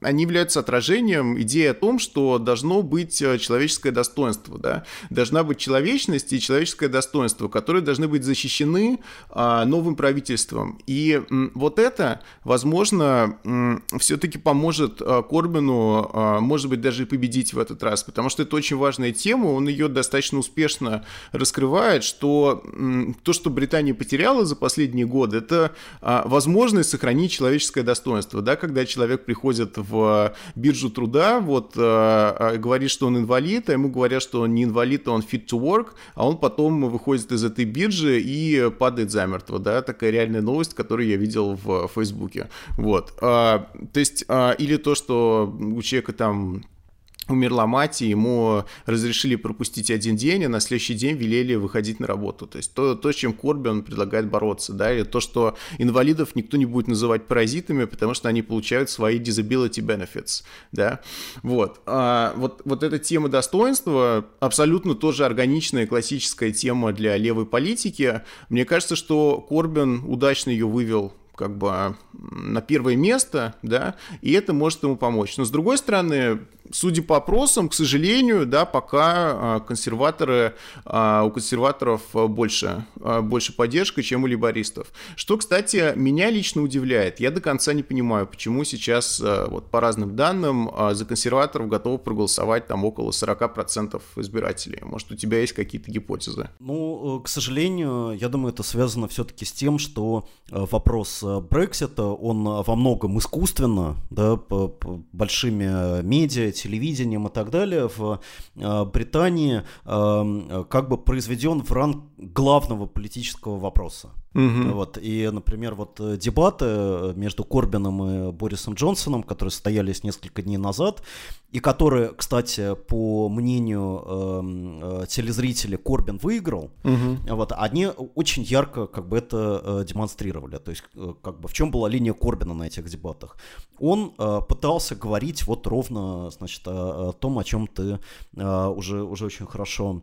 они являются отражением идеи о том, что должно быть человеческое достоинство, да, должна быть человечность и человеческое достоинство, которые должны быть защищены а, новым правительством. И м, вот это, возможно, м, все-таки поможет а, Корбину, а, может быть, даже и победить в этот раз, потому что это очень важная тема, он ее достаточно успешно раскрывает, что м, то, что Британия потеряла за последние годы, это а, возможность сохранить человеческое достоинство. Да? Когда человек приходит в биржу труда, вот, а, а, говорит, что он инвалид, а ему говорят, что он не инвалид, а он fit to work, а он потом выходит из этой биржи и падает замертво, да, такая реальная новость, которую я видел в Фейсбуке, вот, а, то есть, а, или то, что у человека там умерла мать, и ему разрешили пропустить один день, а на следующий день велели выходить на работу. То есть то, то с чем Корбин предлагает бороться, да, и то, что инвалидов никто не будет называть паразитами, потому что они получают свои disability benefits, да, вот. А вот, вот эта тема достоинства абсолютно тоже органичная, классическая тема для левой политики. Мне кажется, что Корбин удачно ее вывел, как бы, на первое место, да, и это может ему помочь. Но, с другой стороны, судя по опросам, к сожалению, да, пока консерваторы, у консерваторов больше, больше поддержка, чем у лейбористов. Что, кстати, меня лично удивляет. Я до конца не понимаю, почему сейчас, вот, по разным данным, за консерваторов готовы проголосовать там около сорок процентов избирателей. Может, у тебя есть какие-то гипотезы? Ну, к сожалению, я думаю, это связано все-таки с тем, что вопрос Brexit, он во многом искусственно, да, по, по большими медиа, телевидением и так далее, в э, Британии э, как бы произведен в ранг главного политического вопроса. Mm-hmm. Вот. И, например, вот дебаты между Корбином и Борисом Джонсоном, которые состоялись несколько дней назад, и которые, кстати, по мнению э, э, телезрителей, Корбин выиграл, mm-hmm. вот, они очень ярко, как бы, это э, демонстрировали. То есть, э, как бы, в чем была линия Корбина на этих дебатах? Он э, пытался говорить вот ровно, значит, о, о том, о чем ты э, уже, уже очень хорошо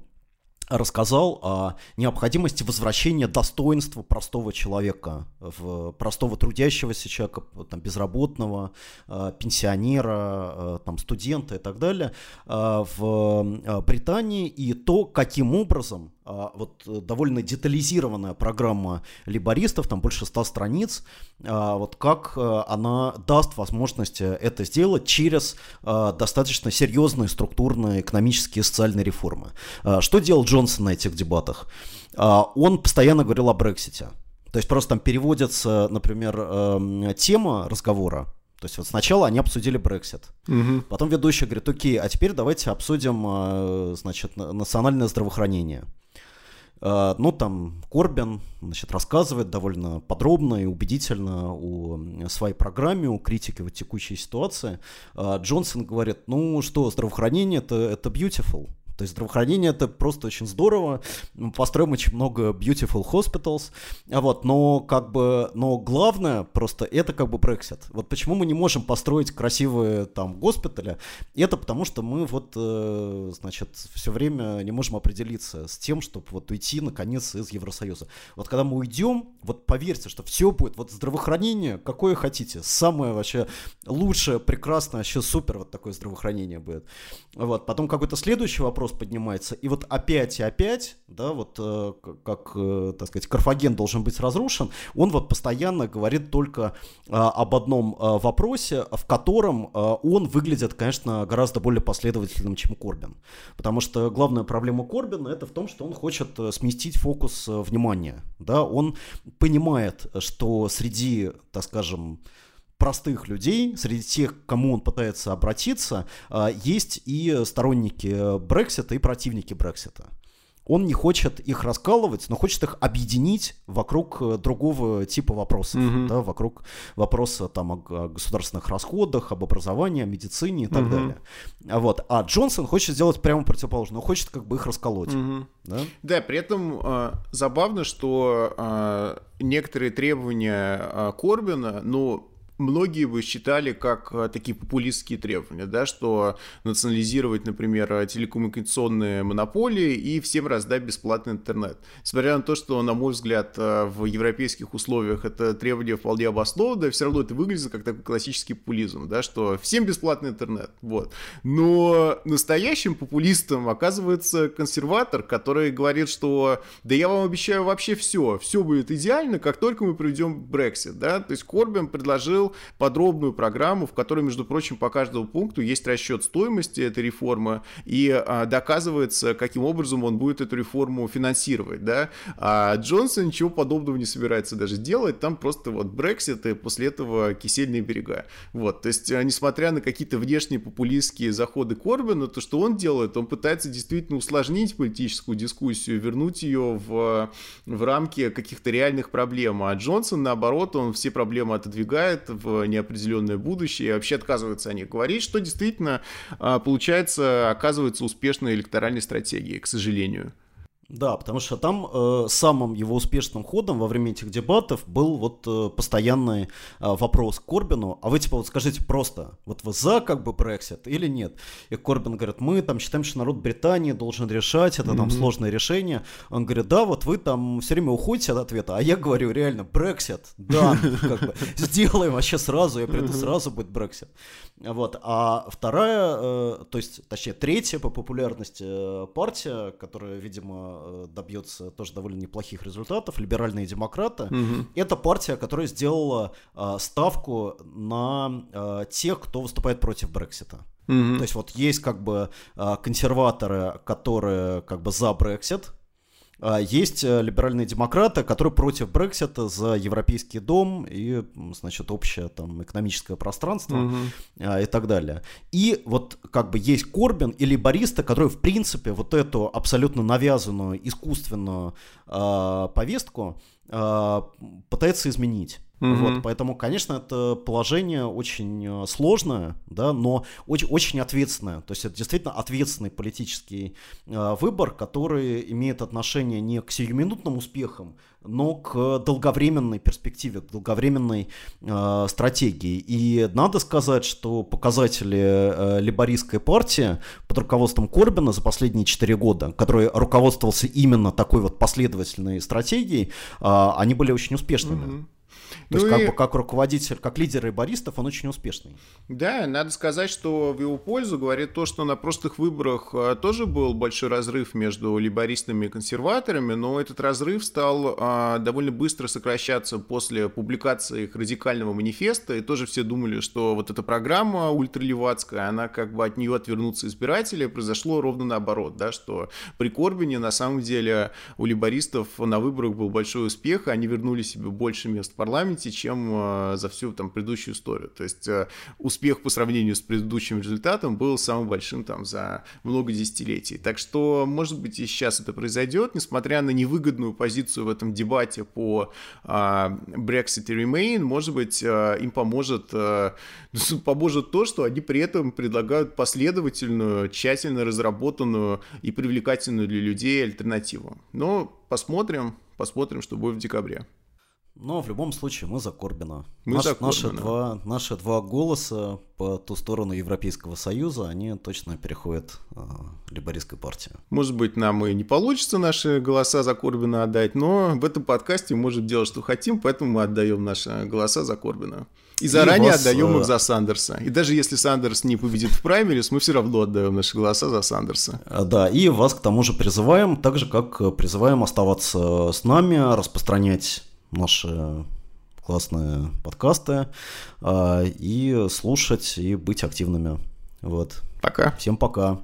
рассказал, о необходимости возвращения достоинства простого человека, в простого трудящегося человека, там, безработного, пенсионера, там, студента и так далее в Британии, и то, каким образом. Вот довольно детализированная программа лейбористов, там больше ста страниц, вот как она даст возможность это сделать через достаточно серьезные структурные экономические и социальные реформы. Что делал Джонсон на этих дебатах? Он постоянно говорил о Брексите. То есть просто там переводится, например, тема разговора. То есть вот сначала они обсудили Brexit, угу. потом ведущий говорит: окей, а теперь давайте обсудим, значит, национальное здравоохранение. Ну, там Корбин, значит, рассказывает довольно подробно и убедительно о своей программе, о критике вот текущей ситуации. Джонсон говорит: ну что, здравоохранение — это, это beautiful. То есть здравоохранение — это просто очень здорово, построим очень много beautiful hospitals, вот, но как бы, но главное просто это как бы Brexit. Вот почему мы не можем построить красивые там госпитали, это потому что мы вот, значит, все время не можем определиться с тем, чтобы вот уйти наконец из Евросоюза. Вот когда мы уйдем, вот поверьте, что все будет, вот здравоохранение, какое хотите, самое вообще лучшее, прекрасное, вообще супер вот такое здравоохранение будет. Вот, потом какой-то следующий вопрос поднимается, и вот опять и опять, да, вот э, как, э, так сказать, Карфаген должен быть разрушен, он вот постоянно говорит только э, об одном э, вопросе, в котором э, он выглядит, конечно, гораздо более последовательным, чем Корбин, потому что главная проблема Корбина — это в том, что он хочет сместить фокус э, внимания, да, он понимает, что среди, так скажем, простых людей, среди тех, к кому он пытается обратиться, есть и сторонники Брексита, и противники Брексита. Он не хочет их раскалывать, но хочет их объединить вокруг другого типа вопросов, mm-hmm. да, вокруг вопроса там, о государственных расходах, об образовании, о медицине и так mm-hmm. далее. Вот. А Джонсон хочет сделать прямо противоположное, он хочет как бы их расколоть. Mm-hmm. Да? Да, при этом э, забавно, что э, некоторые требования э, Корбина, ну, многие бы считали как такие популистские требования, да, что национализировать, например, телекоммуникационные монополии и всем раздать бесплатный интернет. Несмотря на то, что, на мой взгляд, в европейских условиях это требование вполне обоснованное, все равно это выглядит как такой классический популизм, да, что всем бесплатный интернет. Вот. Но настоящим популистом оказывается консерватор, который говорит, что да я вам обещаю вообще все, все будет идеально, как только мы проведем Brexit. Да? То есть Корбин предложил подробную программу, в которой, между прочим, по каждому пункту есть расчет стоимости этой реформы и а, доказывается, каким образом он будет эту реформу финансировать, да? А Джонсон ничего подобного не собирается даже делать, там просто вот Brexit и после этого кисельные берега. Вот, то есть, несмотря на какие-то внешние популистские заходы Корбина, то, что он делает, он пытается действительно усложнить политическую дискуссию, вернуть ее в, в рамки каких-то реальных проблем, а Джонсон, наоборот, он все проблемы отодвигает в неопределенное будущее и вообще отказывается о них говорить, что действительно получается, оказывается успешной электоральной стратегией, к сожалению. Да, потому что там э, самым его успешным ходом во время этих дебатов был вот э, постоянный э, вопрос к Корбину, а вы типа вот скажите просто, вот вы за как бы Brexit или нет? И Корбин говорит, мы там считаем, что народ Британии должен решать, это mm-hmm. там сложное решение. Он говорит, да, вот вы там все время уходите от ответа, а я говорю реально, Brexit, да, сделаем вообще сразу, я приду сразу, будет Brexit. Вот, а вторая, то есть, точнее, третья по популярности партия, которая, видимо, добьется тоже довольно неплохих результатов, либеральные демократы, угу. это партия, которая сделала э, ставку на э, тех, кто выступает против Брексита. Угу. То есть вот есть как бы э, консерваторы, которые как бы за Брексит, э, есть э, либеральные демократы, которые против Брексита, за Европейский дом и, значит, общее там экономическое пространство угу. э, и так далее. И вот как бы есть Корбин и лейбористы, которые в принципе вот эту абсолютно навязанную искусственную э, повестку э, пытаются изменить. Mm-hmm. Вот, поэтому, конечно, это положение очень сложное, да, но очень, очень ответственное. То есть это действительно ответственный политический э, выбор, который имеет отношение не к сиюминутным успехам, но к долговременной перспективе, к долговременной э, стратегии. И надо сказать, что показатели э, лейбористской партии под руководством Корбина за последние четыре года, который руководствовался именно такой вот последовательной стратегией, э, они были очень успешными. Mm-hmm. То ну есть, как и... бы как руководитель, как лидер лейбористов, он очень успешный. Да, надо сказать, что в его пользу говорит то, что на прошлых выборах тоже был большой разрыв между лейбористами и консерваторами, но этот разрыв стал а, довольно быстро сокращаться после публикации их радикального манифеста, и тоже все думали, что вот эта программа ультралевацкая, она как бы от нее отвернутся избиратели, произошло ровно наоборот, да, что при Корбине на самом деле у лейбористов на выборах был большой успех, они вернули себе больше мест в парламенте, парламенте, чем за всю там предыдущую историю. То есть успех по сравнению с предыдущим результатом был самым большим там за много десятилетий. Так что, может быть, и сейчас это произойдет, несмотря на невыгодную позицию в этом дебате по Brexit и Remain, может быть, им поможет, поможет то, что они при этом предлагают последовательную, тщательно разработанную и привлекательную для людей альтернативу. Но посмотрим, посмотрим, что будет в декабре. Но в любом случае мы за Корбина. Мы Наш, за Корбина. Наши два, наши два голоса по ту сторону Европейского Союза, они точно переходят э, лейбористской партии. Может быть, нам и не получится наши голоса за Корбина отдать, но в этом подкасте мы можем делать, что хотим, поэтому мы отдаем наши голоса за Корбина. И заранее и вас... отдаем их за Сандерса. И даже если Сандерс не победит в праймерис, мы все равно отдаем наши голоса за Сандерса. Да, и вас к тому же призываем, так же, как призываем оставаться с нами, распространять наши классные подкасты, и слушать, и быть активными. Вот. Пока. Всем пока.